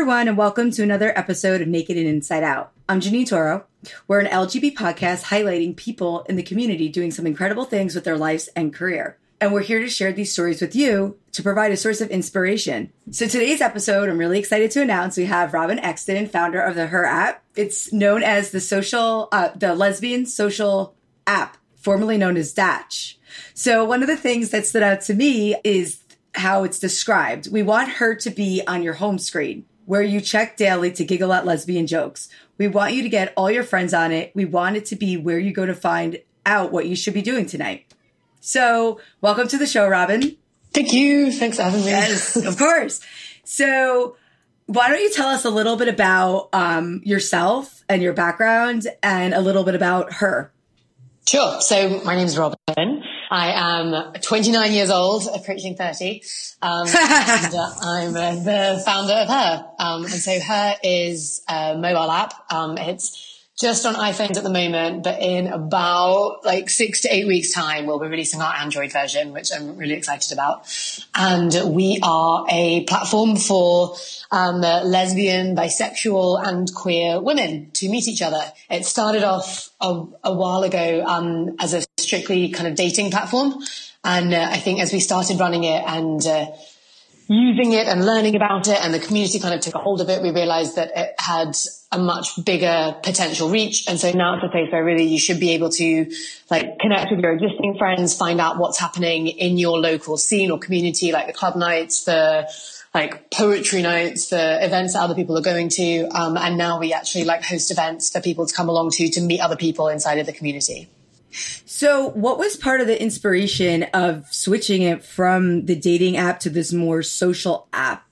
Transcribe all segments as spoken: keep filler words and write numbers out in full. everyone, and welcome to another episode of Naked and Inside Out. I'm Janine Toro. We're an L G B T podcast highlighting people in the community doing some incredible things with their lives and career. And we're here to share these stories with you to provide a source of inspiration. So today's episode, I'm really excited to announce we have Robin Exton, founder of the Her app. It's known as the social, uh, the lesbian social app, formerly known as Dattch. So one of the things that stood out to me is how it's described. We want Her to be on your home screen, where you check daily to giggle at lesbian jokes. We want you to get all your friends on it. We want it to be where you go to find out what you should be doing tonight. So welcome to the show, Robin. Thank you. Thanks for having me. Yes, of course. So why don't you tell us a little bit about um, yourself and your background and a little bit about Her? Sure. So my name is Robin. I am twenty-nine years old, approaching thirty. Um, and uh, I'm uh, the founder of Her. Um, and so Her is a mobile app. Um, it's just on iPhones at the moment, but in about like six to eight weeks time, we'll be releasing our Android version, which I'm really excited about. And we are a platform for um, lesbian, bisexual and queer women to meet each other. It started off a, a while ago um, as a strictly kind of dating platform. And uh, I think as we started running it and uh, using it and learning about it, and the community kind of took a hold of it, we realized that it had a much bigger potential reach. And so now it's a place where really you should be able to like connect with your existing friends, find out what's happening in your local scene or community, like the club nights, the like poetry nights, the events that other people are going to. Um, and now we actually like host events for people to come along to, to meet other people inside of the community. So what was part of the inspiration of switching it from the dating app to this more social app?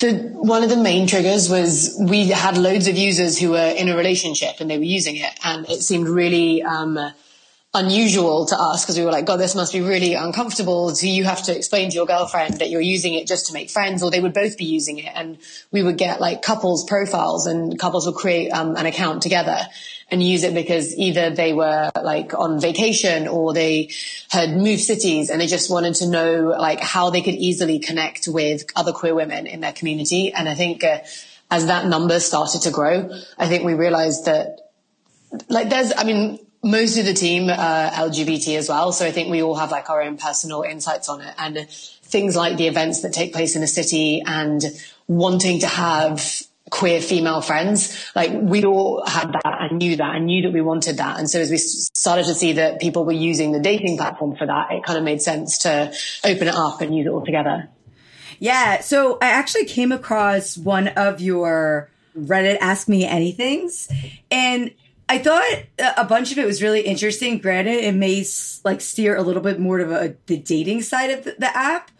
The, one of the main triggers was we had loads of users who were in a relationship and they were using it. And it seemed really um, unusual to us because we were like, God, this must be really uncomfortable. So you have to explain to your girlfriend that you're using it just to make friends, or they would both be using it. And we would get like couples profiles, and couples would create um, an account together and use it because either they were like on vacation or they had moved cities and they just wanted to know like how they could easily connect with other queer women in their community. And I think uh, as that number started to grow, I think we realized that like there's, I mean, most of the team are L G B T as well. So I think we all have like our own personal insights on it, and things like the events that take place in a city and wanting to have queer female friends, like we all had that and knew that and knew that we wanted that. And so as we started to see that people were using the dating platform for that, it kind of made sense to open it up and use it all together. Yeah. So I actually came across one of your Reddit Ask Me Anythings, and I thought a bunch of it was really interesting. Granted, it may like steer a little bit more to a, the dating side of the, the app,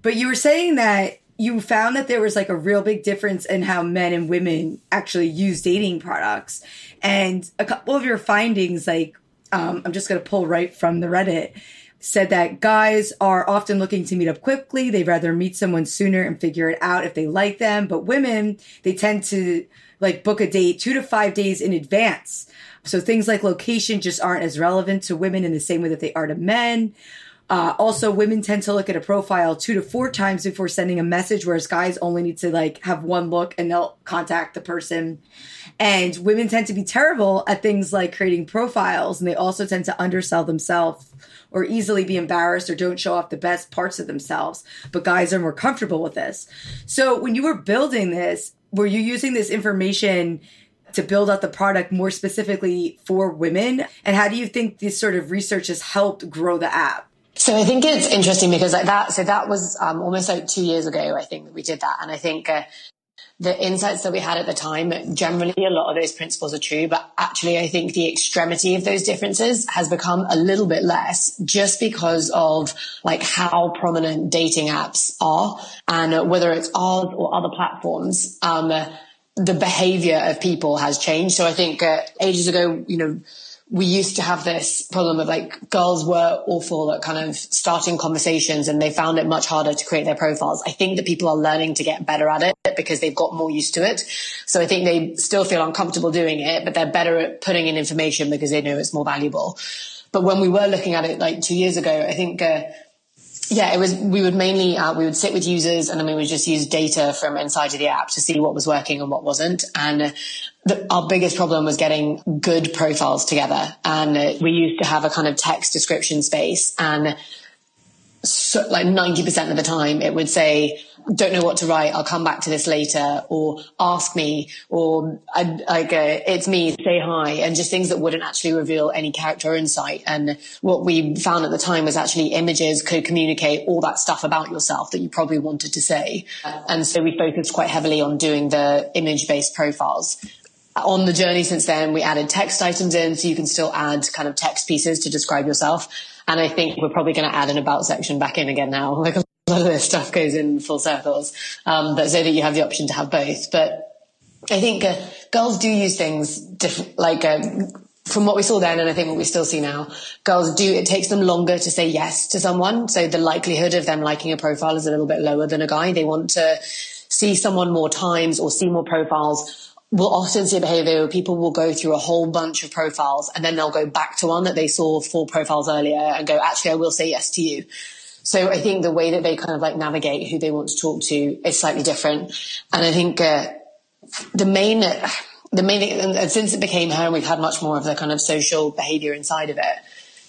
but you were saying that you found that there was like a real big difference in how men and women actually use dating products. And a couple of your findings, like um, I'm just going to pull right from the Reddit, said that guys are often looking to meet up quickly. They'd rather meet someone sooner and figure it out if they like them. But women, they tend to like book a date two to five days in advance. So things like location just aren't as relevant to women in the same way that they are to men. Uh, also, women tend to look at a profile two to four times before sending a message, whereas guys only need to like have one look and they'll contact the person. And women tend to be terrible at things like creating profiles, and they also tend to undersell themselves or easily be embarrassed or don't show off the best parts of themselves. But guys are more comfortable with this. So when you were building this, were you using this information to build out the product more specifically for women? And how do you think this sort of research has helped grow the app? So I think it's interesting because like that, so that was um, almost like two years ago, I think, that we did that. And I think uh, the insights that we had at the time, generally a lot of those principles are true, but actually I think the extremity of those differences has become a little bit less just because of like how prominent dating apps are, and uh, whether it's ours or other platforms, um, uh, the behavior of people has changed. So I think uh, ages ago, you know, we used to have this problem of like girls were awful at kind of starting conversations, and they found it much harder to create their profiles. I think that people are learning to get better at it because they've got more used to it. So I think they still feel uncomfortable doing it, but they're better at putting in information because they know it's more valuable. But when we were looking at it like two years ago, I think uh, Yeah, it was. We would mainly uh, we would sit with users, and then we would just use data from inside of the app to see what was working and what wasn't. And the, our biggest problem was getting good profiles together. And uh, we used to have a kind of text description space, and so, like ninety percent of the time, it would say, "Don't know what to write. I'll come back to this later," or "Ask me," or like, uh, "It's me. Say hi," and just things that wouldn't actually reveal any character insight. And what we found at the time was actually images could communicate all that stuff about yourself that you probably wanted to say. And so we focused quite heavily on doing the image-based profiles. On the journey since then, we added text items in, so you can still add kind of text pieces to describe yourself. And I think we're probably going to add an about section back in again now. Like a lot of this stuff goes in full circles, um, but so that you have the option to have both. But I think uh, girls do use things diff- like uh, from what we saw then, and I think what we still see now, girls do, it takes them longer to say yes to someone. So the likelihood of them liking a profile is a little bit lower than a guy. They want to see someone more times or see more profiles. We'll often see a behavior where people will go through a whole bunch of profiles, and then they'll go back to one that they saw four profiles earlier and go, actually, I will say yes to you. So I think the way that they kind of like navigate who they want to talk to is slightly different. And I think uh, the main, the main, and since it became Her, we've had much more of the kind of social behavior inside of it.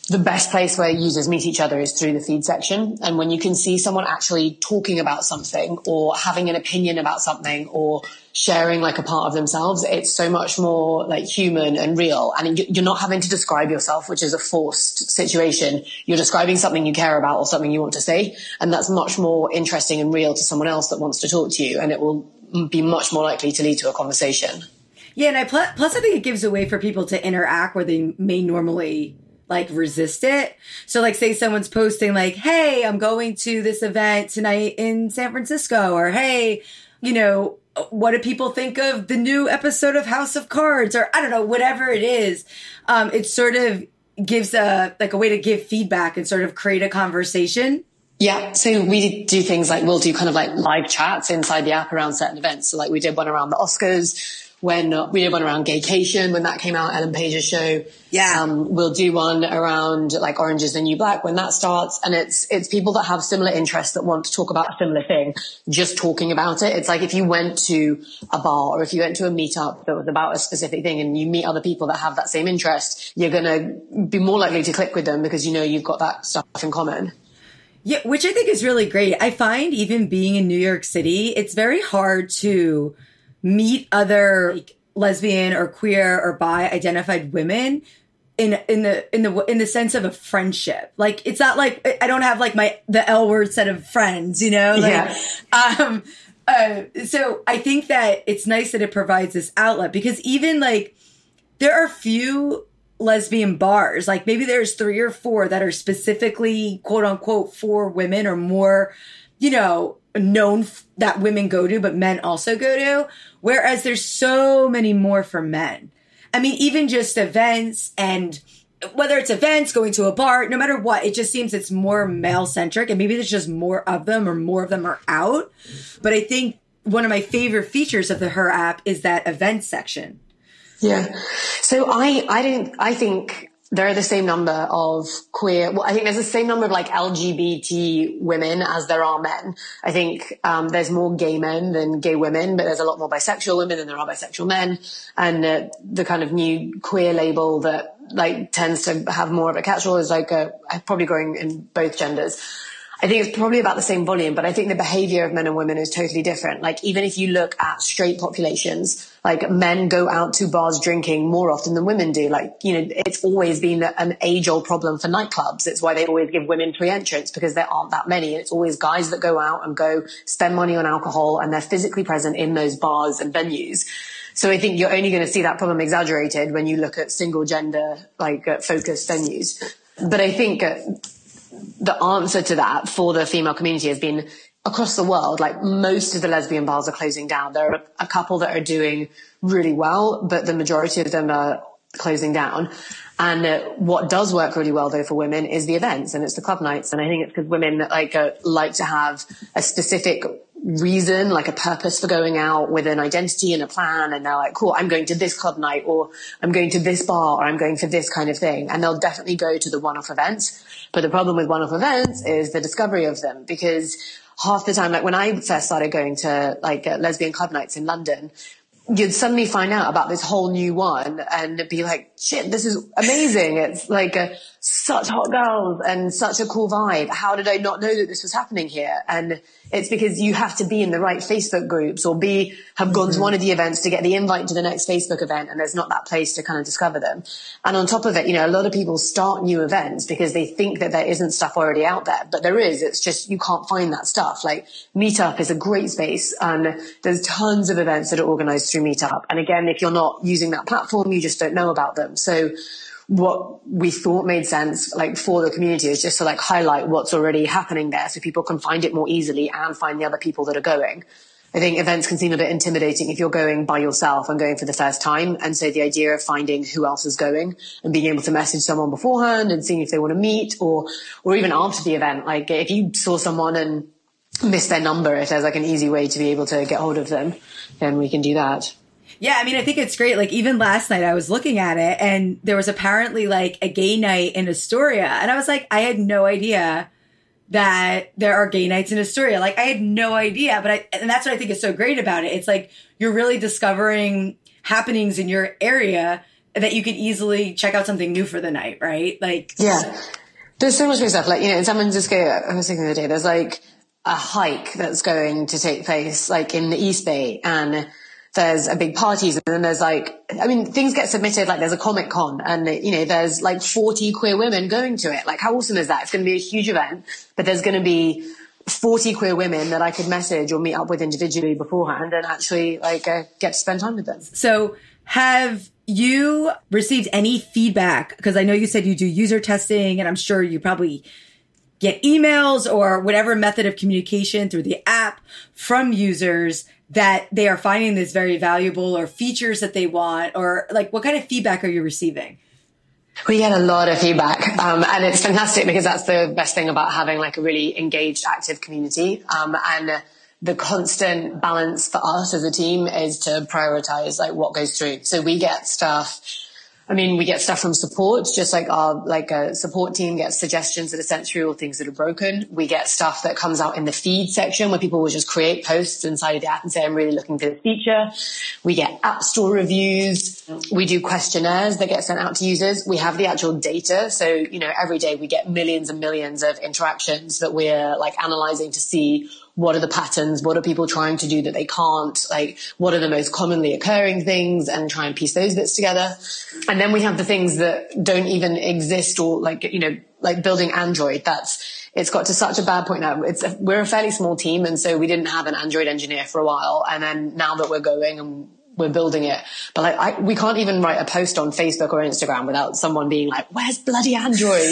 The best place where users meet each other is through the feed section. And when you can see someone actually talking about something or having an opinion about something or sharing like a part of themselves, it's so much more like human and real. And you're not having to describe yourself, which is a forced situation. You're describing something you care about or something you want to say. And that's much more interesting and real to someone else that wants to talk to you. And it will be much more likely to lead to a conversation. Yeah. And I pl- plus I think it gives a way for people to interact where they may normally like resist it. So like say someone's posting like, hey, I'm going to this event tonight in San Francisco, or hey, you know, what do people think of the new episode of House of Cards, or I don't know, whatever it is. Um, it sort of gives a like a way to give feedback and sort of create a conversation. Yeah. So we do things like we'll do kind of like live chats inside the app around certain events. So like we did one around the Oscars. When uh, we did one around Gaycation, when that came out, Ellen Page's show. Yeah. Um, we'll do one around like Orange is the New Black when that starts. And it's, it's people that have similar interests that want to talk about a similar thing, just talking about it. It's like if you went to a bar or if you went to a meetup that was about a specific thing and you meet other people that have that same interest, you're going to be more likely to click with them because you know you've got that stuff in common. Yeah, which I think is really great. I find even being in New York City, it's very hard to meet other like, lesbian or queer or bi identified women in in the in the in the sense of a friendship. Like it's not like I don't have like my the L word set of friends, you know. Like, yeah. Um. Uh, so I think that it's nice that it provides this outlet because even like there are few lesbian bars. Like maybe there's three or four that are specifically quote unquote for women or more, you know, known f- that women go to, but men also go to. Whereas there's so many more for men. I mean, even just events and whether it's events, going to a bar, no matter what, it just seems it's more male centric and maybe there's just more of them or more of them are out. But I think one of my favorite features of the Her app is that event section. Yeah. So I, I don't, I think there are the same number of queer, well, I think there's the same number of like L G B T women as there are men. I think um, there's more gay men than gay women, but there's a lot more bisexual women than there are bisexual men. And uh, the kind of new queer label that like tends to have more of a catch-all is like a, probably growing in both genders. I think it's probably about the same volume, but I think the behavior of men and women is totally different. Like even if you look at straight populations, like men go out to bars drinking more often than women do. Like, you know, it's always been an age old problem for nightclubs. It's why they always give women free entrance because there aren't that many. And it's always guys that go out and go spend money on alcohol and they're physically present in those bars and venues. So I think you're only going to see that problem exaggerated when you look at single gender, like uh, focused venues. But I think uh, the answer to that for the female community has been across the world. Like most of the lesbian bars are closing down. There are a couple that are doing really well, but the majority of them are closing down. And uh, what does work really well though for women is the events and it's the club nights. And I think it's because women like uh, like to have a specific reason, like a purpose for going out with an identity and a plan, and they're like, cool, I'm going to this club night, or I'm going to this bar, or I'm going for this kind of thing. And they'll definitely go to the one-off events. But the problem with one-off events is the discovery of them, because half the time, like when I first started going to like lesbian club nights in London, you'd suddenly find out about this whole new one and be like, shit, this is amazing. It's like a, such hot girls and such a cool vibe. How did I not know that this was happening here? And it's because you have to be in the right Facebook groups or be, have gone mm-hmm. to one of the events to get the invite to the next Facebook event. And there's not that place to kind of discover them. And on top of it, you know, a lot of people start new events because they think that there isn't stuff already out there, but there is. It's just, you can't find that stuff. Like Meetup is a great space. And there's tons of events that are organized through Meetup. And again, if you're not using that platform, you just don't know about them. So what we thought made sense, like for the community, is just to like highlight what's already happening there so people can find it more easily and find the other people that are going. I think events can seem a bit intimidating if you're going by yourself and going for the first time. And so the idea of finding who else is going and being able to message someone beforehand and seeing if they want to meet, or, or even after the event, like if you saw someone and missed their number, if there's like an easy way to be able to get hold of them, then we can do that. Yeah, I mean, I think it's great. Like, even last night I was looking at it and there was apparently like a gay night in Astoria. And I was like, I had no idea that there are gay nights in Astoria. Like, I had no idea. But I, and that's what I think is so great about it. It's like you're really discovering happenings in your area that you could easily check out something new for the night, right? Like, yeah, there's so much good stuff. Like, you know, in San Francisco, I was thinking the other day, there's like a hike that's going to take place like in the East Bay, and there's a big parties, and then there's like, I mean, things get submitted, like there's a Comic Con and, you know, there's like forty queer women going to it. Like, how awesome is that? It's going to be a huge event, but there's going to be forty queer women that I could message or meet up with individually beforehand and actually like uh, get to spend time with them. So have you received any feedback? Because I know you said you do user testing, and I'm sure you probably get emails or whatever method of communication through the app from users that they are finding this very valuable, or features that they want, or like, what kind of feedback are you receiving? We get a lot of feedback. Um, and it's fantastic, because that's the best thing about having like a really engaged, active community. Um, and the constant balance for us as a team is to prioritize like what goes through. So we get stuff. I mean, we get stuff from support, just like our like a support team gets suggestions that are sent through, or things that are broken. We get stuff that comes out in the feed section where people will just create posts inside of the app and say, I'm really looking for this feature. We get app store reviews. We do questionnaires that get sent out to users. We have the actual data. So, you know, every day we get millions and millions of interactions that we're like analyzing to see what are the patterns, what are people trying to do that they can't, like what are the most commonly occurring things, and try and piece those bits together. And then we have the things that don't even exist, or like, you know, like building Android. That's, it's got to such a bad point now. It's a, we're a fairly small team, and so we didn't have an Android engineer for a while. And then now that we're going and we're building it, but like I, we can't even write a post on Facebook or Instagram without someone being like, where's bloody Android?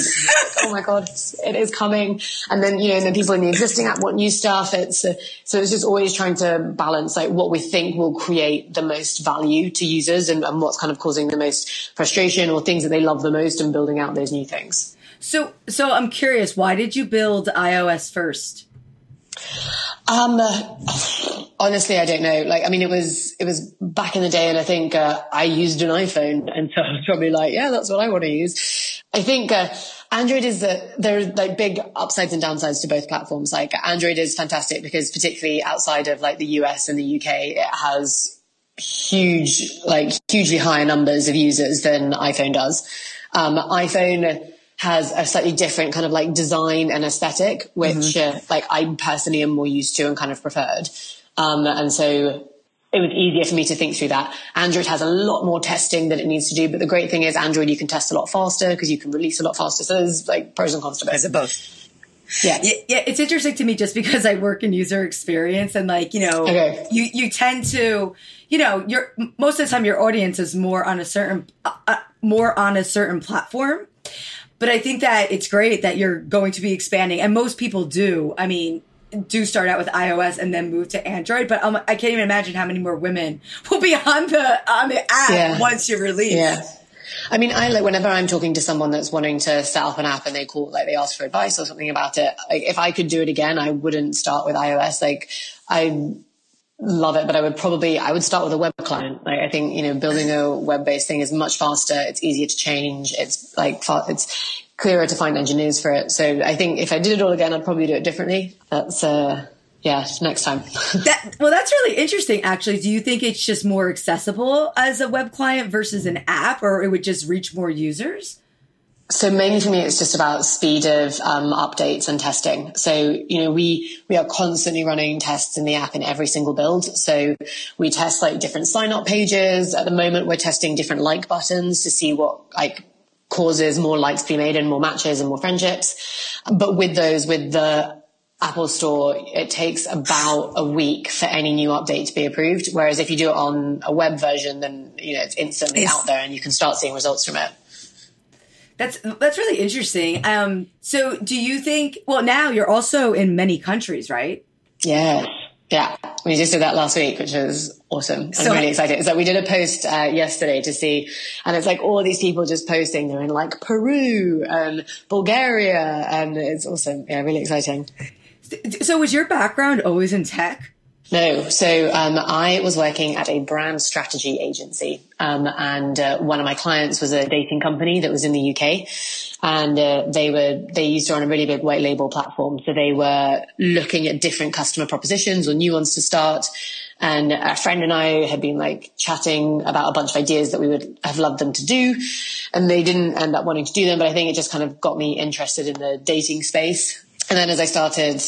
Oh my God, it is coming. And then, you know, and then people in the existing app want new stuff. It's uh, so it's just always trying to balance like what we think will create the most value to users, and, and what's kind of causing the most frustration, or things that they love the most, and building out those new things. So, so I'm curious, why did you build iOS first? Um, honestly, I don't know. Like, I mean, it was, it was back in the day, and I think, uh, I used an iPhone, and so I was probably like, yeah, that's what I want to use. I think, uh, Android is a, there are like big upsides and downsides to both platforms. Like Android is fantastic because particularly outside of like the U S and the U K, it has huge, like hugely higher numbers of users than iPhone does. Um, iPhone has a slightly different kind of like design and aesthetic, which mm-hmm. uh, like I personally am more used to and kind of preferred. Um, and so it was easier for me to think through that. Android has a lot more testing that it needs to do. But the great thing is Android, you can test a lot faster because you can release a lot faster. So there's like pros and cons to both. both. Yeah. Yeah. It's interesting to me just because I work in user experience, and like, you know, okay. you, you tend to, you know, your most of the time your audience is more on a certain, uh, more on a certain platform. But I think that it's great that you're going to be expanding. And most people do, I mean, do start out with iOS and then move to Android. But um, I can't even imagine how many more women will be on the on the app yeah. once you release. Yeah. I mean, I like whenever I'm talking to someone that's wanting to set up an app and they call, like they ask for advice or something about it, like, if I could do it again, I wouldn't start with iOS. Like I love it, but I would probably, I would start with a web client. Like, I think, you know, building a web-based thing is much faster. It's easier to change. It's like, far, it's clearer to find engineers for it. So I think if I did it all again, I'd probably do it differently. That's, uh, yeah, next time. that, well, that's really interesting, actually. Do you think it's just more accessible as a web client versus an app, or it would just reach more users? So mainly for me, it's just about speed of um, updates and testing. So, you know, we, we are constantly running tests in the app in every single build. So we test like different sign up pages. At the moment, we're testing different like buttons to see what like causes more likes to be made and more matches and more friendships. But with those, with the Apple Store, it takes about a week for any new update to be approved. Whereas if you do it on a web version, then, you know, it's instantly yes. out there and you can start seeing results from it. That's that's really interesting. Um, so do you think, well, now you're also in many countries, right? Yeah. Yeah. We just did that last week, which was awesome. I'm so, really excited. It's like we did a post uh, yesterday to see, and it's like all these people just posting. They're in like Peru and Bulgaria, and it's awesome. Yeah, really exciting. So was your background always in tech? No. So um, I was working at a brand strategy agency, um, and uh, one of my clients was a dating company that was in the U K, and uh, they were they used to run a really big white label platform. So they were looking at different customer propositions or new ones to start. And a friend and I had been like chatting about a bunch of ideas that we would have loved them to do, and they didn't end up wanting to do them. But I think it just kind of got me interested in the dating space. And then as I started,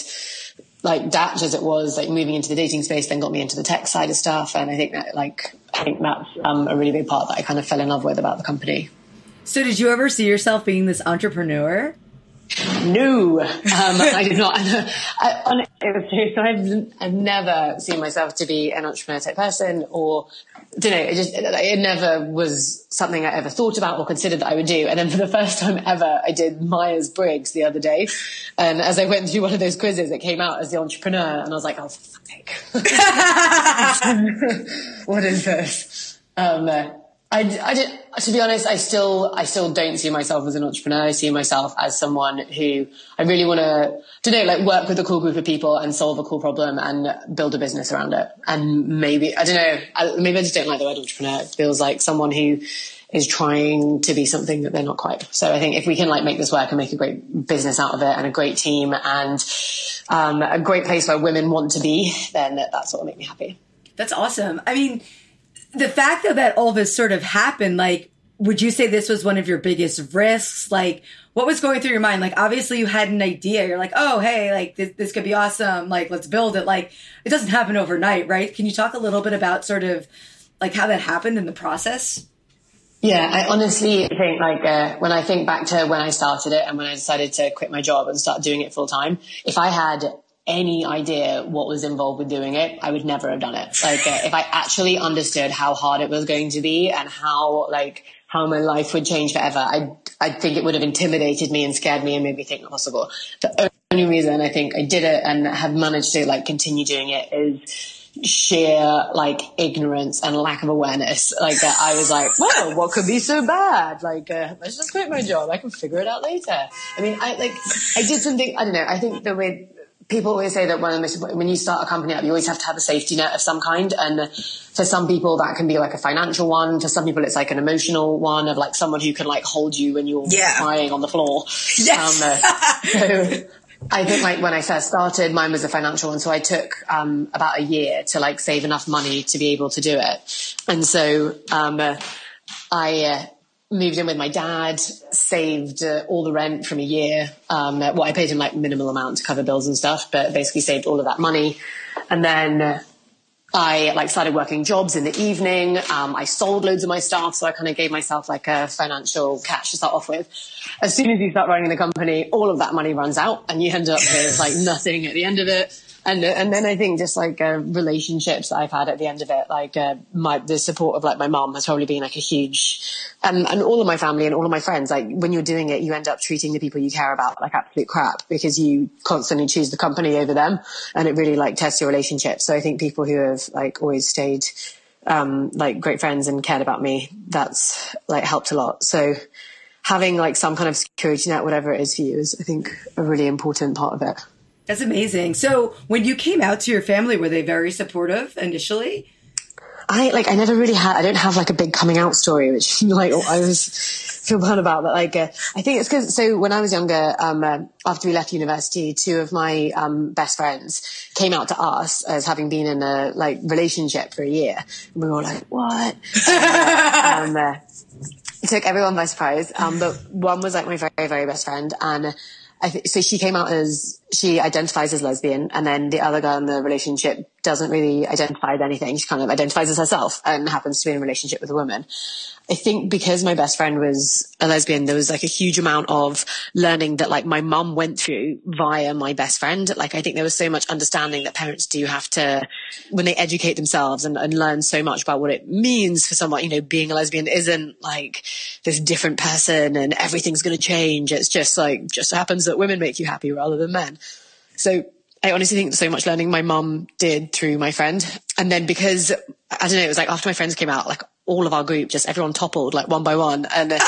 like Dattch as it was, like moving into the dating space, then got me into the tech side of stuff. And I think that like, I think that's um, a really big part that I kind of fell in love with about the company. So did you ever see yourself being this entrepreneur? No, um, I did not. I, honestly, so I've, I've never seen myself to be an entrepreneur type person, or, you know, it just, it never was something I ever thought about or considered that I would do. And then for the first time ever, I did Myers-Briggs the other day. And as I went through one of those quizzes, it came out as the entrepreneur. And I was like, oh, fuck's sake. What is this? Um, I, I did, to be honest, I still, I still don't see myself as an entrepreneur. I see myself as someone who I really want to, to know, like work with a cool group of people and solve a cool problem and build a business around it. And maybe, I don't know, I, maybe I just don't like the word entrepreneur. It feels like someone who is trying to be something that they're not quite. So I think if we can like make this work and make a great business out of it and a great team and um, a great place where women want to be, then that's what will make me happy. That's awesome. I mean, the fact that, that all this sort of happened, like, would you say this was one of your biggest risks? Like, what was going through your mind? Like, obviously you had an idea. You're like, oh, hey, like this, this could be awesome. Like, let's build it. Like, it doesn't happen overnight, right? Can you talk a little bit about sort of like how that happened in the process? Yeah, I honestly think like uh, when I think back to when I started it and when I decided to quit my job and start doing it full time, if I had any idea what was involved with doing it, I would never have done it. Like uh, if I actually understood how hard it was going to be and how like how my life would change forever, I I think it would have intimidated me and scared me and made me think impossible. The only reason I think I did it and have managed to like continue doing it is sheer like ignorance and lack of awareness. Like that I was like, wow, what could be so bad? Like uh, let's just quit my job. I can figure it out later. I mean, I like I did something. I don't know. I think the way. People always say that one of the most important, when you start a company up, you always have to have a safety net of some kind. And for some people, that can be like a financial one. For some people, it's like an emotional one of like someone who can like hold you when you're yeah. crying on the floor. Yes. Um, uh, so I think like when I first started, mine was a financial one. So I took um, about a year to like save enough money to be able to do it. And so um, uh, I... Uh, moved in with my dad, saved uh, all the rent from a year. Um, well, I paid him like minimal amount to cover bills and stuff, but basically saved all of that money. And then I like started working jobs in the evening. Um, I sold loads of my stuff. So I kind of gave myself like a financial cash to start off with. As soon as you start running the company, all of that money runs out and you end up with like nothing at the end of it. And and then I think just like uh, relationships that I've had at the end of it, like uh, my the support of like my mom has probably been like a huge, and and all of my family and all of my friends. Like when you're doing it, you end up treating the people you care about like absolute crap because you constantly choose the company over them, and it really like tests your relationships. So I think people who have like always stayed um, like great friends and cared about me, that's like helped a lot. So having like some kind of security net, whatever it is for you, is I think a really important part of it. That's amazing. So when you came out to your family, were they very supportive initially? I like I never really had I don't have like a big coming out story, which like I always feel bad about. But like uh, I think it's because so when I was younger, um, uh, after we left university, two of my um, best friends came out to us as having been in a like relationship for a year, and we were all like, "What?" and, uh, um, uh, it took everyone by surprise. Um, but one was like my very very best friend, and I th- so she came out as she identifies as lesbian, and then the other girl in the relationship doesn't really identify as anything. She kind of identifies as herself and happens to be in a relationship with a woman. I think because my best friend was a lesbian, there was like a huge amount of learning that like my mum went through via my best friend. Like I think there was so much understanding that parents do have to, when they educate themselves and, and learn so much about what it means for someone, you know, being a lesbian isn't like this different person and everything's going to change. It's just like, just happens that women make you happy rather than men. So I honestly think so much learning my mum did through my friend. And then because, I don't know, it was like after my friends came out, like all of our group, just everyone toppled like one by one. And uh,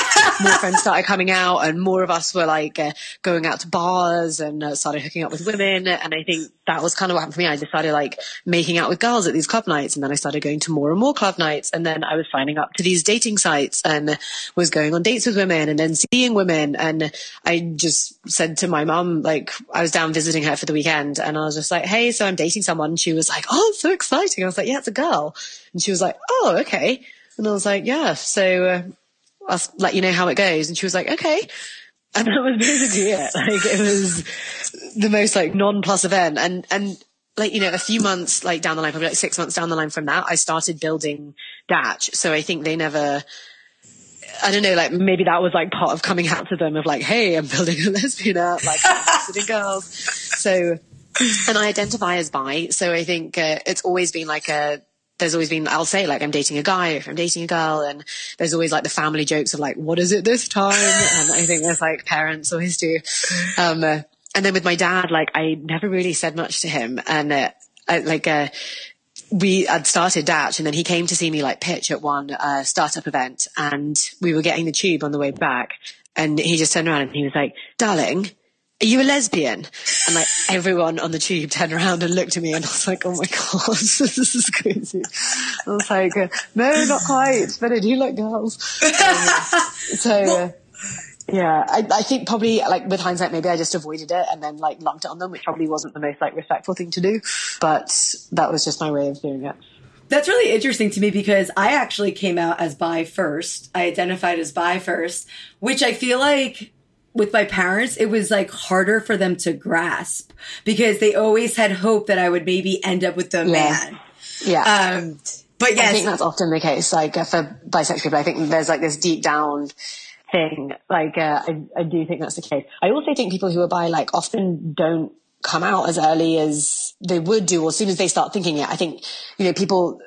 more friends started coming out and more of us were like uh, going out to bars and uh, started hooking up with women. And I think that was kind of what happened for me. I just started like making out with girls at these club nights. And then I started going to more and more club nights. And then I was signing up to these dating sites and was going on dates with women and then seeing women. And I just said to my mum, like I was down visiting her for the weekend and I was just like, "Hey, so I'm dating someone." And she was like, "Oh, it's so exciting." I was like, "Yeah, it's a girl." And she was like, "Oh, okay." And I was like, "Yeah, so uh, I'll let you know how it goes." And she was like, "Okay." And that was basically it. Like it was the most like non-plus event. And, and like, you know, a few months like down the line, probably like six months down the line from that, I started building Dattch. So I think they never, I don't know, like maybe that was like part of coming out to them of like, "Hey, I'm building a lesbian app, like I'm interested in girls." So, and I identify as bi. So I think uh, it's always been like a, there's always been, I'll say like, I'm dating a guy or if I'm dating a girl. And there's always like the family jokes of like, "What is it this time?" And I think there's like parents always do. Um, uh, and then with my dad, like I never really said much to him. And uh, I, like, uh, we had started Dattch and then he came to see me like pitch at one uh, startup event and we were getting the tube on the way back. And he just turned around and he was like, "Darling, are you a lesbian?" And like everyone on the tube turned around and looked at me and I was like, "Oh my God, this is crazy." I was like, "No, not quite, but I do like girls." Um, so uh, yeah, I, I think probably like with hindsight, maybe I just avoided it and then like lumped it on them, which probably wasn't the most like respectful thing to do, but that was just my way of doing it. That's really interesting to me because I actually came out as bi first. I identified as bi first, which I feel like with my parents, it was like harder for them to grasp because they always had hope that I would maybe end up with a man. Yeah. yeah. Um, but yes. I think that's often the case. Like uh, for bisexual people, I think there's like this deep down thing. Like uh, I, I do think that's the case. I also think people who are bi like often don't come out as early as they would do or as soon as they start thinking it. I think, you know, people,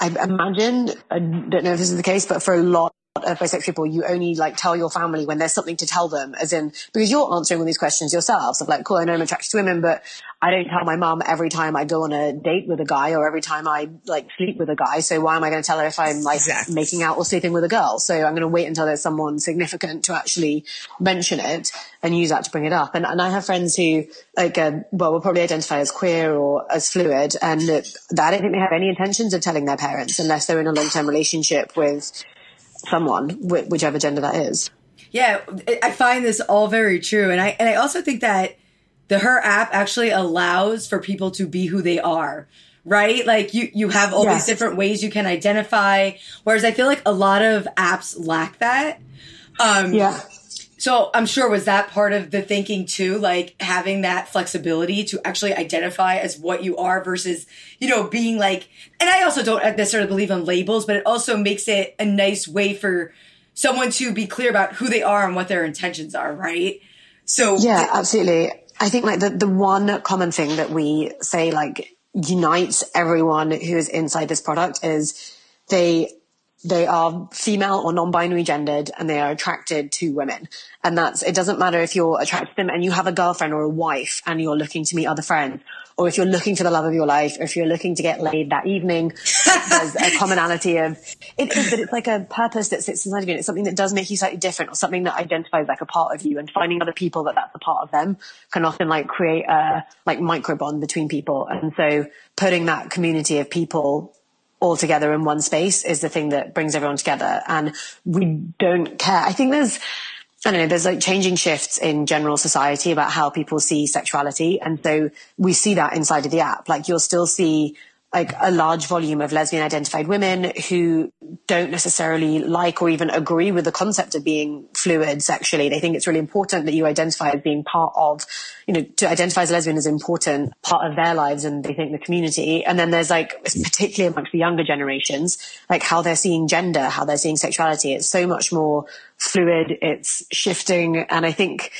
I imagine, I don't know if this is the case, but for a lot of bisexual people, you only like tell your family when there's something to tell them, as in because you're answering all these questions yourselves of like, "Cool, I know I'm attracted to women, but I don't tell my mum every time I go on a date with a guy or every time I like sleep with a guy, so why am I going to tell her if I'm like exactly. making out or sleeping with a girl? So I'm going to wait until there's someone significant to actually mention it and use that to bring it up." And, and I have friends who like uh, well will probably identify as queer or as fluid, and uh, I don't think they have any intentions of telling their parents unless they're in a long-term relationship with someone, whichever gender that is. Yeah, I find this all very true. And I and I also think that the Her app actually allows for people to be who they are, right? Like you, you have all yes. these different ways you can identify, whereas I feel like a lot of apps lack that. Um, yeah. So I'm sure was that part of the thinking too, like having that flexibility to actually identify as what you are versus, you know, being like, and I also don't necessarily believe in labels, but it also makes it a nice way for someone to be clear about who they are and what their intentions are, right? So yeah, absolutely. I think like the, the one common thing that we say like unites everyone who is inside this product is they They are female or non-binary gendered and they are attracted to women. And that's, it doesn't matter if you're attracted to them and you have a girlfriend or a wife and you're looking to meet other friends, or if you're looking for the love of your life, or if you're looking to get laid that evening, there's a commonality of it is, but it's like a purpose that sits inside of you, and it's something that does make you slightly different, or something that identifies like a part of you, and finding other people that that's a part of them can often like create a like micro bond between people. And so putting that community of people all together in one space is the thing that brings everyone together. And we don't care. I think there's, I don't know, there's like changing shifts in general society about how people see sexuality. And so we see that inside of the app. Like you'll still see like a large volume of lesbian identified women who don't necessarily like or even agree with the concept of being fluid sexually. They think it's really important that you identify as being part of, you know, to identify as a lesbian is an important part of their lives, and they think the community. And then there's like, particularly amongst the younger generations, like how they're seeing gender, how they're seeing sexuality. It's so much more fluid, it's shifting. And I think,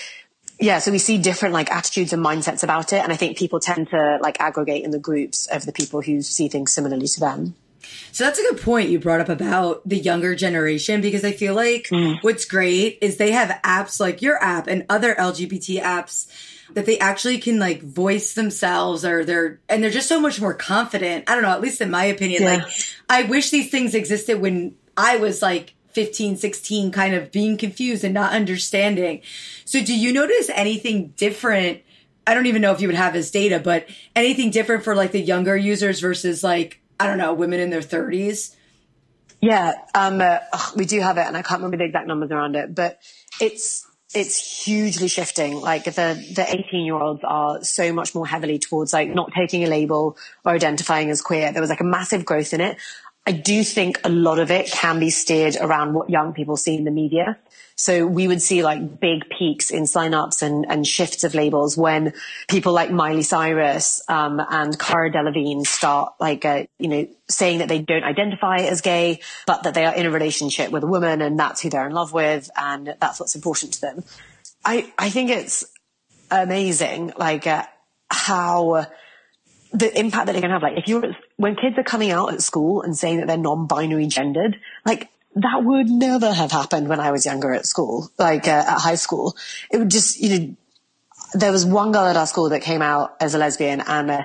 yeah, so we see different like attitudes and mindsets about it. And I think people tend to like aggregate in the groups of the people who see things similarly to them. So that's a good point you brought up about the younger generation, because I feel like mm. what's great is they have apps like your app and other L G B T apps that they actually can like voice themselves, or they're, and they're just so much more confident. I don't know, at least in my opinion, yeah. like I wish these things existed when I was like fifteen, sixteen, kind of being confused and not understanding. So do you notice anything different? I don't even know if you would have this data, but anything different for like the younger users versus like, I don't know, women in their thirties? Yeah, um, uh, we do have it, and I can't remember the exact numbers around it, but it's it's hugely shifting. Like the the eighteen year olds are so much more heavily towards like not taking a label or identifying as queer. There was like a massive growth in it. I do think a lot of it can be steered around what young people see in the media. So we would see like big peaks in signups and, and shifts of labels when people like Miley Cyrus um, and Cara Delevingne start like, uh, you know, saying that they don't identify as gay, but that they are in a relationship with a woman and that's who they're in love with and that's what's important to them. I, I think it's amazing, like uh, how... the impact that it can have, like if you're, when kids are coming out at school and saying that they're non-binary gendered, like that would never have happened when I was younger at school, like uh, at high school. It would just, you know, there was one girl at our school that came out as a lesbian, and uh,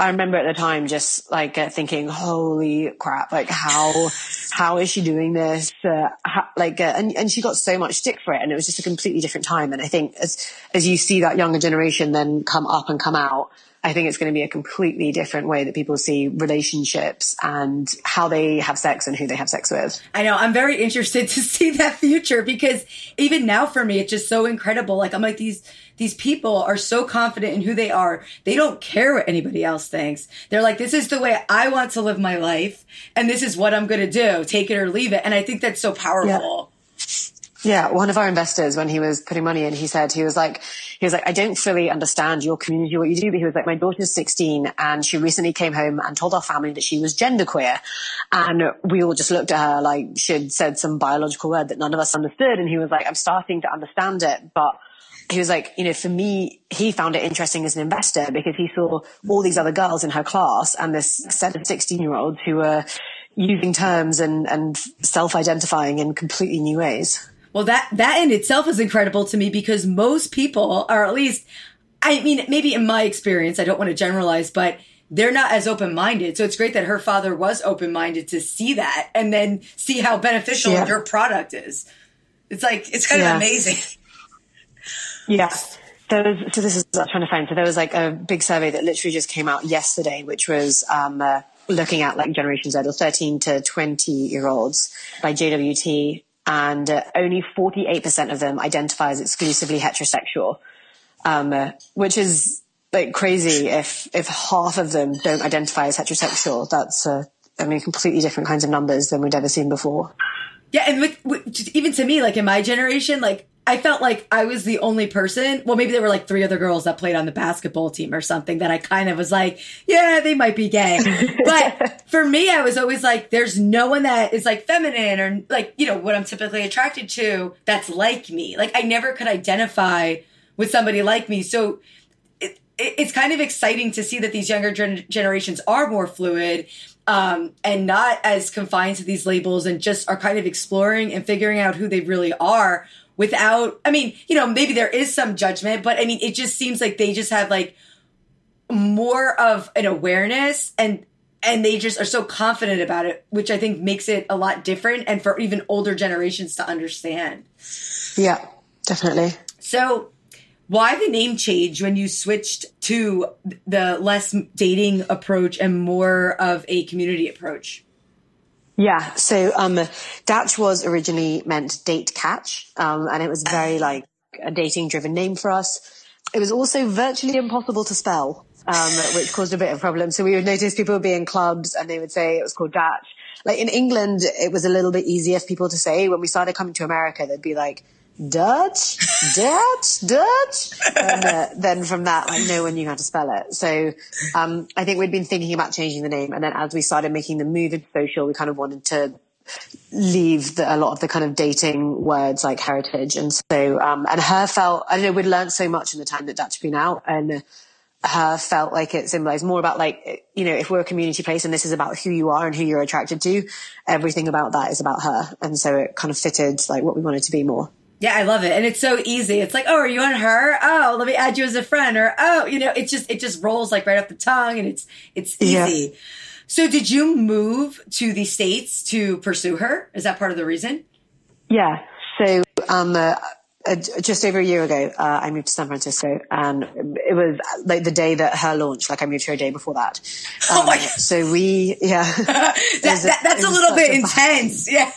I remember at the time just like uh, thinking, holy crap, like how, how is she doing this? Uh, how, like, uh, and, and she got so much stick for it, and it was just a completely different time. And I think as, as you see that younger generation then come up and come out, I think it's going to be a completely different way that people see relationships and how they have sex and who they have sex with. I know. I'm very interested to see that future, because even now for me, it's just so incredible. Like I'm like, these, these people are so confident in who they are. They don't care what anybody else thinks. They're like, this is the way I want to live my life, and this is what I'm going to do. Take it or leave it. And I think that's so powerful. Yeah. Yeah, one of our investors, when he was putting money in, he said, he was like, he was like, I don't fully understand your community, what you do, but he was like, my daughter's sixteen and she recently came home and told our family that she was genderqueer. And we all just looked at her like she'd said some biological word that none of us understood. And he was like, I'm starting to understand it. But he was like, you know, for me, he found it interesting as an investor because he saw all these other girls in her class and this set of sixteen year olds who were using terms and, and self-identifying in completely new ways. Well, that, that in itself is incredible to me, because most people are, at least, I mean, maybe in my experience, I don't want to generalize, but they're not as open-minded. So it's great that her father was open-minded to see that and then see how beneficial yeah. your product is. It's like, it's kind yeah. of amazing. Yeah. There was, so this is what I'm trying to find. So there was like a big survey that literally just came out yesterday, which was, um, uh, looking at like Generation Z, or thirteen to twenty year olds by J W T. And uh, only forty-eight percent of them identify as exclusively heterosexual, um, uh, which is like crazy. If if half of them don't identify as heterosexual, that's uh, I mean completely different kinds of numbers than we'd ever seen before. Yeah, and with, with, even to me, like in my generation, like I felt like I was the only person. Well, maybe there were like three other girls that played on the basketball team or something that I kind of was like, yeah, they might be gay. But for me, I was always like, there's no one that is like feminine or like, you know, what I'm typically attracted to that's like me. Like I never could identify with somebody like me. So it, it, it's kind of exciting to see that these younger gen- generations are more fluid um, and not as confined to these labels, and just are kind of exploring and figuring out who they really are. Without, I mean, you know, maybe there is some judgment, but I mean, it just seems like they just have like more of an awareness and and they just are so confident about it, which I think makes it a lot different and for even older generations to understand. Yeah, definitely. So why the name change when you switched to the less dating approach and more of a community approach? Yeah, so um, Dattch was originally meant Date Catch, um, and it was very like a dating-driven name for us. It was also virtually impossible to spell, um, which caused a bit of a problem. So we would notice people would be in clubs and they would say it was called Dattch. Like in England, it was a little bit easier for people to say. When we started coming to America, they'd be like, Dattch, Dattch, Dattch. And uh, then from that, like, no one knew how to spell it. So um, I think we'd been thinking about changing the name. And then as we started making the move into social, we kind of wanted to leave the, a lot of the kind of dating words like heritage. And so, um, and Her felt, I don't know, we'd learned so much in the time that Dattch had been out, and Her felt like it symbolized more about like, you know, if we're a community place and this is about who you are and who you're attracted to, everything about that is about Her. And so it kind of fitted like what we wanted to be more. Yeah, I love it. And it's so easy. It's like, oh, are you on Her? Oh, let me add you as a friend. Or, oh, you know, it just, it just rolls like right off the tongue, and it's, it's easy. Yeah. So did you move to the States to pursue Her? Is that part of the reason? Yeah. So, um, uh, uh, just over a year ago, uh, I moved to San Francisco, and it was like the day that Her launched, like I moved here a day before that. Um, oh my God. So we, yeah. that, that, that's a, a little bit a intense. Yeah.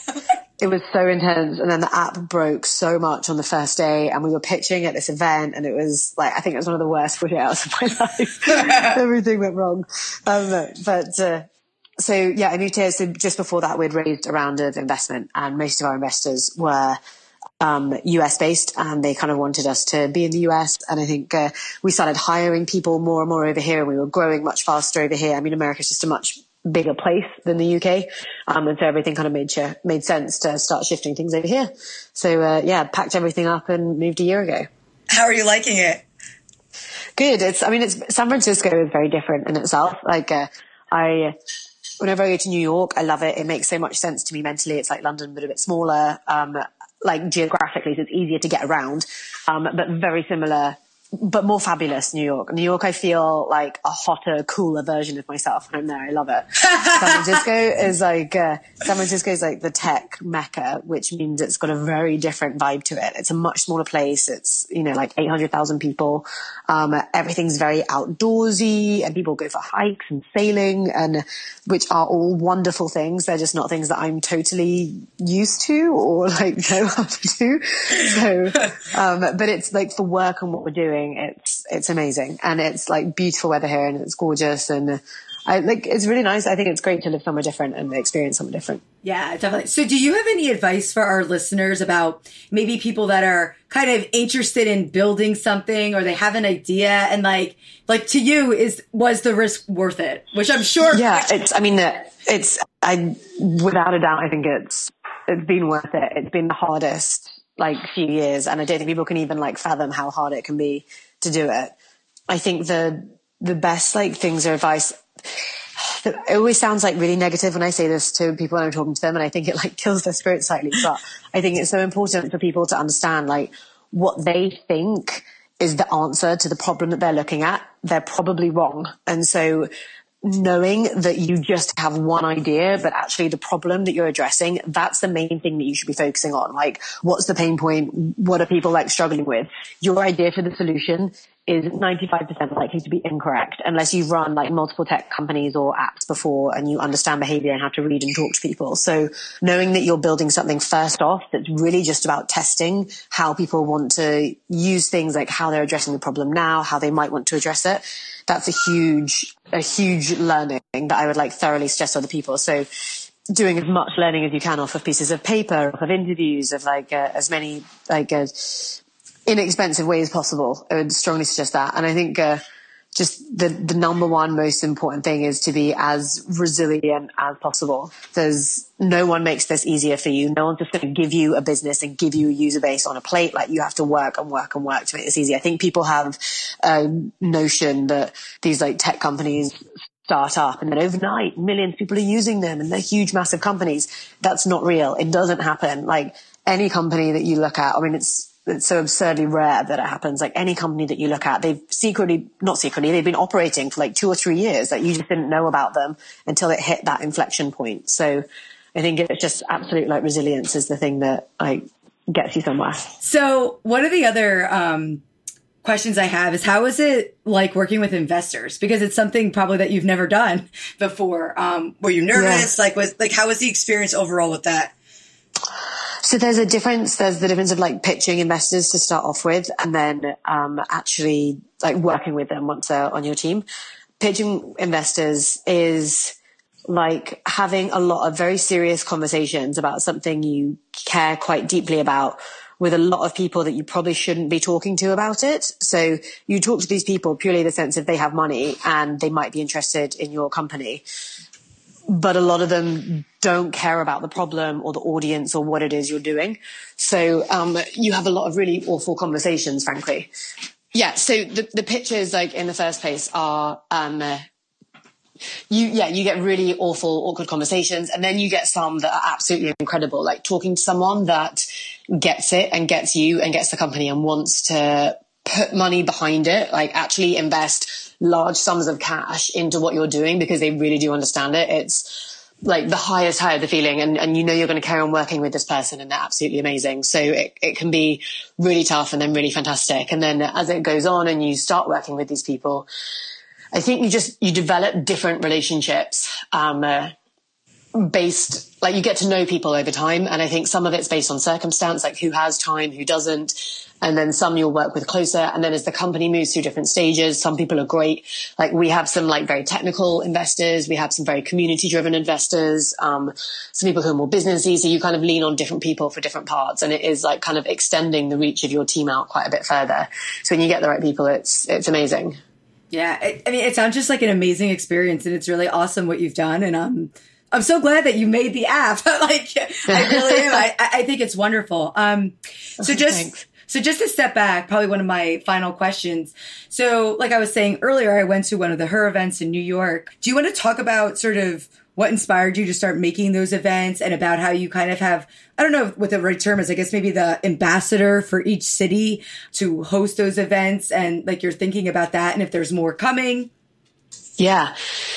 It was so intense. And then the app broke so much on the first day, and we were pitching at this event, and it was like, I think it was one of the worst forty hours of my life. Everything went wrong. Um, but, uh, so yeah, I moved here. So just before that, we'd raised a round of investment, and most of our investors were, um, U S based, and they kind of wanted us to be in the U S. And I think, uh, we started hiring people more and more over here, and we were growing much faster over here. I mean, America's just a much bigger place than the U K, um, and so everything kind of made sure, made sense to start shifting things over here. So uh, yeah, packed everything up and moved a year ago. How are you liking it? Good. It's I mean, it's San Francisco is very different in itself. Like uh, I, whenever I go to New York, I love it. It makes so much sense to me mentally. It's like London, but a bit smaller. Um, like geographically, so it's easier to get around, um, but very similar. But more fabulous, New York. New York, I feel like a hotter, cooler version of myself when I'm there. I love it. San Francisco is like, uh, San Francisco is like the tech mecca, which means it's got a very different vibe to it. It's a much smaller place. It's, you know, like eight hundred thousand people. Um, everything's very outdoorsy, and people go for hikes and sailing, and which are all wonderful things. They're just not things that I'm totally used to or like know how to do. So, um, but it's like for work and what we're doing. It's it's amazing, and it's like beautiful weather here, and it's gorgeous, and I like it's really nice. I think it's great to live somewhere different and experience something different. Yeah, definitely. So, do you have any advice for our listeners about maybe people that are kind of interested in building something, or they have an idea, and like like to you is was the risk worth it? Which I'm sure. Yeah, it's. I mean, it's. I without a doubt, I think it's it's been worth it. It's been the hardest. Like few years, and I don't think people can even like fathom how hard it can be to do it. I think the the best like things or advice. It always sounds like really negative when I say this to people when I'm talking to them, and I think it like kills their spirit slightly. But I think it's so important for people to understand like what they think is the answer to the problem that they're looking at. They're probably wrong, and so. Knowing that you just have one idea, but actually the problem that you're addressing, that's the main thing that you should be focusing on. Like, what's the pain point? What are people like struggling with? Your idea for the solution is ninety-five percent likely to be incorrect unless you've run like multiple tech companies or apps before and you understand behavior and how to read and talk to people. So knowing that you're building something first off that's really just about testing how people want to use things, like how they're addressing the problem now, how they might want to address it. That's a huge, a huge learning that I would like thoroughly stress to other people. So doing as much learning as you can off of pieces of paper, off of interviews, of like uh, as many like uh, inexpensive ways as possible. I would strongly suggest that. And I think uh, just the, the number one most important thing is to be as resilient as possible. There's no one makes this easier for you. No one's just going to give you a business and give you a user base on a plate. Like you have to work and work and work to make this easy. I think people have a notion that these like tech companies start up and then overnight millions of people are using them and they're huge, massive companies. That's not real. It doesn't happen. Like any company that you look at, I mean, it's it's so absurdly rare that it happens. Like any company that you look at, they've secretly, not secretly, they've been operating for like two or three years that you just didn't know about them until it hit that inflection point. So I think it's just absolute like resilience is the thing that like gets you somewhere. So one of the other um, questions I have is, how is it like working with investors? Because it's something probably that you've never done before. Um, were you nervous? Yeah. Like, was like, how was the experience overall with that? So there's a difference. There's the difference of like pitching investors to start off with, and then um, actually like working with them once they're on your team. Pitching investors is like having a lot of very serious conversations about something you care quite deeply about with a lot of people that you probably shouldn't be talking to about it. So you talk to these people purely in the sense that they have money and they might be interested in your company. But a lot of them don't care about the problem or the audience or what it is you're doing. So um, you have a lot of really awful conversations, frankly. Yeah. So the, the pitches, like in the first place, are um, you. Yeah, you get really awful, awkward conversations, and then you get some that are absolutely incredible. Like talking to someone that gets it and gets you and gets the company and wants to put money behind it, like actually invest large sums of cash into what you're doing because they really do understand it. It's like the highest high of the feeling, and, and you know you're going to carry on working with this person and they're absolutely amazing. So it, it can be really tough and then really fantastic. And then as it goes on and you start working with these people, I think you just, you develop different relationships um, uh, based, like you get to know people over time. And I think some of it's based on circumstance, like who has time, who doesn't. And then some you'll work with closer. And then as the company moves through different stages, some people are great. Like we have some like very technical investors. We have some very community driven investors. Um, some people who are more businessy. So you kind of lean on different people for different parts. And it is like kind of extending the reach of your team out quite a bit further. So when you get the right people, it's, it's amazing. Yeah. I, I mean, it sounds just like an amazing experience, and it's really awesome what you've done. And um, I'm so glad that you made the app. Like I really am. I, I think it's wonderful. Um, so just... Thanks. So just to step back, probably one of my final questions. So like I was saying earlier, I went to one of the Her events in New York. Do you want to talk about sort of what inspired you to start making those events, and about how you kind of have, I don't know what the right term is, I guess maybe the ambassador for each city to host those events, and like you're thinking about that and if there's more coming? Yeah.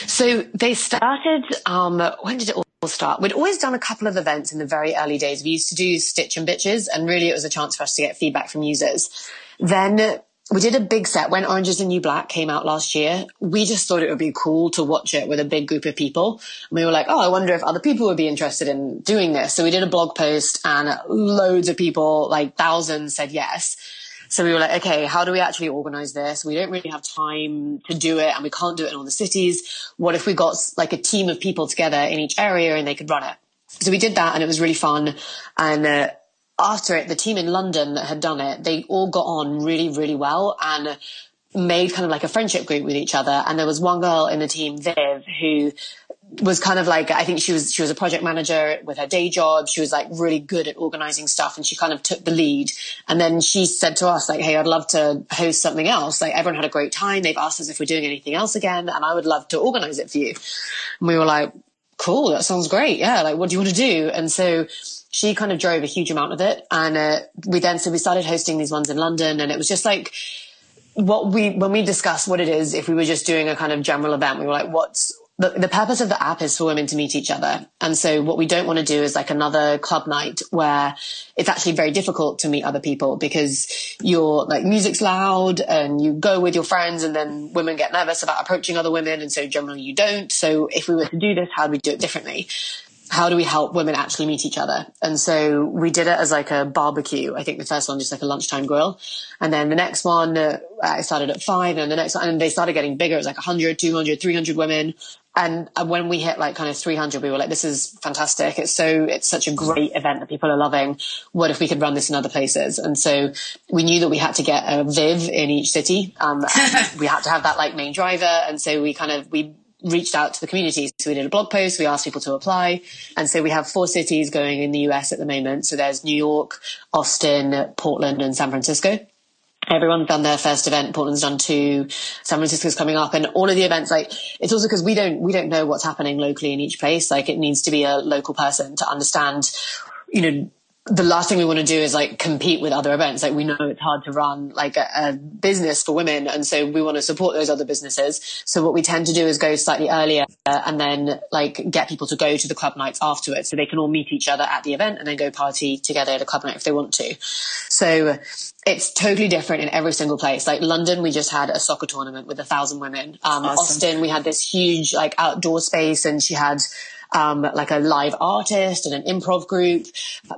So they started, um, when did it all? We'll start. We'd always done a couple of events in the very early days. We used to do Stitch and Bitches, and really it was a chance for us to get feedback from users. Then we did a big set when Orange is the New Black came out last year. We just thought it would be cool to watch it with a big group of people. And we were like, oh, I wonder if other people would be interested in doing this. So we did a blog post, and loads of people, like thousands, said yes. So we were like, okay, how do we actually organize this? We don't really have time to do it, and we can't do it in all the cities. What if we got like a team of people together in each area and they could run it? So we did that, and it was really fun. And uh, after it, the team in London that had done it, they all got on really, really well and made kind of like a friendship group with each other. And there was one girl in the team, Viv, who was kind of like, I think she was, she was a project manager with her day job. She was like really good at organizing stuff, and she kind of took the lead. And then she said to us like, hey, I'd love to host something else. Like everyone had a great time. They've asked us if we're doing anything else again, and I would love to organize it for you. And we were like, cool, that sounds great. Yeah. Like, what do you want to do? And so she kind of drove a huge amount of it. And uh, we then, so we started hosting these ones in London, and it was just like, what we, when we discussed what it is, if we were just doing a kind of general event, we were like, what's, The, the purpose of the app is for women to meet each other. And so what we don't want to do is like another club night where it's actually very difficult to meet other people, because you're like, music's loud and you go with your friends, and then women get nervous about approaching other women. And so generally you don't. So if we were to do this, how do we do it differently? How do we help women actually meet each other? And so we did it as like a barbecue. I think the first one, just like a lunchtime grill. And then the next one, uh, I started at five, and the next one, and they started getting bigger. It was like one hundred, two hundred, three hundred women. And when we hit like kind of three hundred, we were like, this is fantastic. It's so, it's such a great event that people are loving. What if we could run this in other places? And so we knew that we had to get a Viv in each city. Um, we had to have that like main driver. And so we kind of, we reached out to the community. So we did a blog post. We asked people to apply. And so we have four cities going in the U S at the moment. So there's New York, Austin, Portland, and San Francisco. Everyone's done their first event. Portland's done two. San Francisco's coming up, and all of the events, like, it's also because we don't, we don't know what's happening locally in each place. Like, it needs to be a local person to understand, you know, the last thing we want to do is like compete with other events. Like we know it's hard to run like a, a business for women. And so we want to support those other businesses. So what we tend to do is go slightly earlier and then like get people to go to the club nights afterwards. So they can all meet each other at the event and then go party together at a club night if they want to. So it's totally different in every single place. Like London, we just had a soccer tournament with a thousand women. Um, awesome. Austin, we had this huge like outdoor space and she had, Um, like a live artist and an improv group.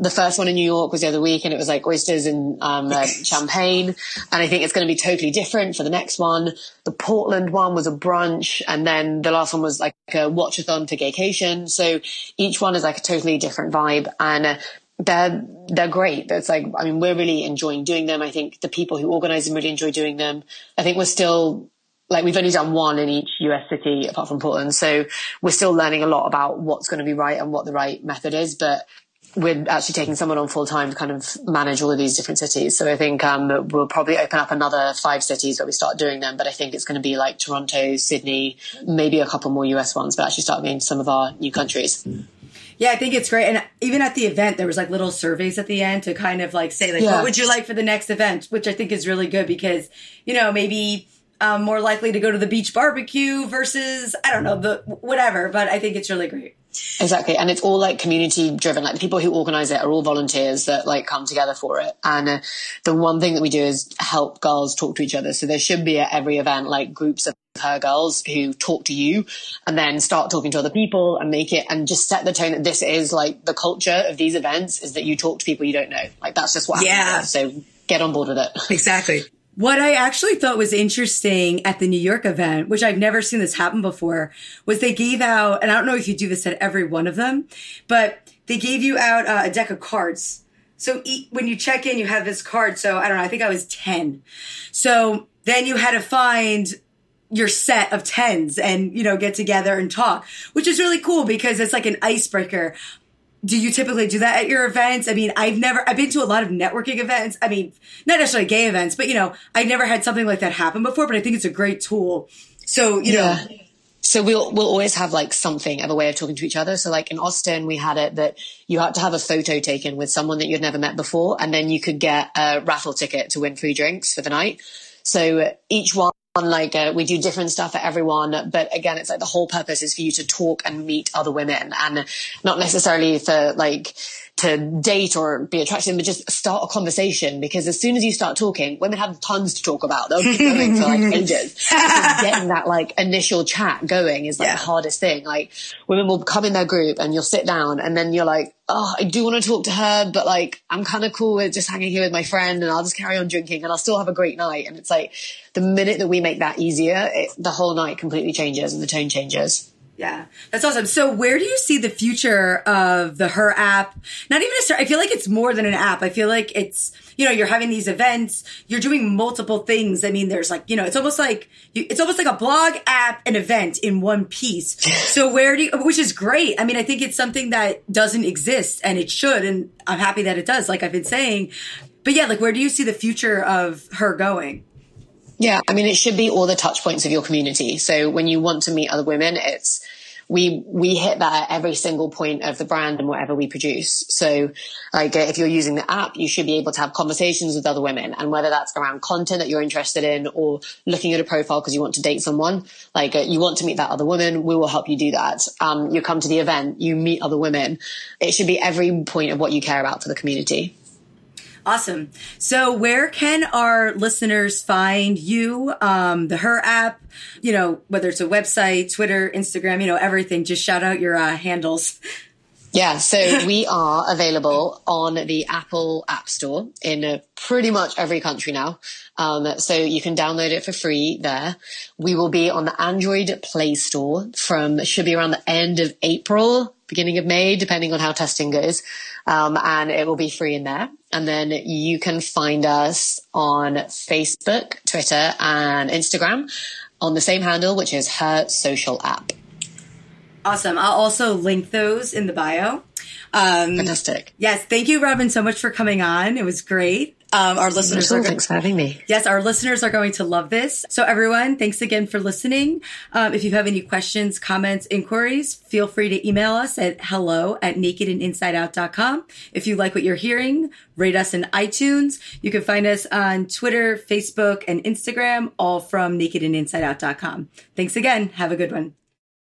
The first one in New York was the other week and it was like oysters and um, uh, champagne. And I think it's going to be totally different for the next one. The Portland one was a brunch. And then the last one was like a watchathon for Gaycation. So each one is like a totally different vibe. And uh, they're, they're great. That's like, I mean, we're really enjoying doing them. I think the people who organize them really enjoy doing them. I think we're still, like we've only done one in each U S city apart from Portland. So we're still learning a lot about what's going to be right and what the right method is, but we're actually taking someone on full time to kind of manage all of these different cities. So I think um, we'll probably open up another five cities where we start doing them, but I think it's going to be like Toronto, Sydney, maybe a couple more U S ones, but actually start going to some of our new countries. Mm-hmm. Yeah, I think it's great. And even at the event, there was like little surveys at the end to kind of like say like, yeah. what would you like for the next event? Which I think is really good because, you know, maybe Um, more likely to go to the beach barbecue versus, I don't know, the whatever. But I think it's really great. Exactly. And it's all like community driven. Like the people who organize it are all volunteers that like come together for it. And uh, the one thing that we do is help girls talk to each other. So there should be at every event, like groups of Her girls who talk to you and then start talking to other people and make it and just set the tone that this is like the culture of these events is that you talk to people you don't know. Like that's just what happens. Yeah. So get on board with it. Exactly. What I actually thought was interesting at the New York event, which I've never seen this happen before, was they gave out, and I don't know if you do this at every one of them, but they gave you out uh, a deck of cards. So e- when you check in, you have this card. So I don't know, I think I was ten. So then you had to find your set of tens and, you know, get together and talk, which is really cool because it's like an icebreaker. Do you typically do that at your events? I mean, I've never, I've been to a lot of networking events. I mean, not necessarily gay events, but you know, I've never had something like that happen before, but I think it's a great tool. So, you yeah. know. So we'll, we'll always have like something of a way of talking to each other. So like in Austin, we had it that you had to have a photo taken with someone that you'd never met before. And then you could get a raffle ticket to win free drinks for the night. So each one. Like uh, we do different stuff for everyone, but again, it's like the whole purpose is for you to talk and meet other women, and not necessarily for like to date or be attracted, but just start a conversation. Because as soon as you start talking, women have tons to talk about. They'll keep going for like ages. So getting that like initial chat going is like yeah. the hardest thing. Like women will come in their group and you'll sit down, and then you're like, oh, I do want to talk to her, but like I'm kind of cool with just hanging here with my friend, and I'll just carry on drinking, and I'll still have a great night. And it's like the minute that we make that easier, it, the whole night completely changes and the tone changes. Yeah, that's awesome. So where do you see the future of the Her app? Not even a start. I feel like it's more than an app. I feel like it's, you know, you're having these events, you're doing multiple things. I mean, there's like, you know, it's almost like, you, it's almost like a blog, app, and event in one piece. So where do you, which is great. I mean, I think it's something that doesn't exist and it should. And I'm happy that it does, like I've been saying. But yeah, like where do you see the future of Her going? Yeah, I mean, it should be all the touch points of your community. So when you want to meet other women, it's we we hit that at every single point of the brand and whatever we produce. So like if you're using the app, you should be able to have conversations with other women. And whether that's around content that you're interested in or looking at a profile because you want to date someone, like you want to meet that other woman, we will help you do that. Um, you come to the event, you meet other women. It should be every point of what you care about for the community. Awesome. So where can our listeners find you, um, the Her app, you know, whether it's a website, Twitter, Instagram, you know, everything. Just shout out your uh, handles. Yeah. So we are available on the Apple App Store in uh, pretty much every country now. Um, so you can download it for free there. We will be on the Android Play Store from, should be around the end of April, beginning of May, depending on how testing goes. Um, and it will be free in there. And then you can find us on Facebook, Twitter, and Instagram on the same handle, which is Her Social App. Awesome. I'll also link those in the bio. Um, Fantastic. Yes. Thank you, Robin, so much for coming on. It was great. Um, our listeners Rachel, are going- thanks for having me. Yes, our listeners are going to love this. So everyone, thanks again for listening. Um, if you have any questions, comments, inquiries, feel free to email us at hello at nakedandinsideout.com. If you like what you're hearing, rate us in iTunes. You can find us on Twitter, Facebook, and Instagram, all from naked and inside out dot com. Thanks again. Have a good one.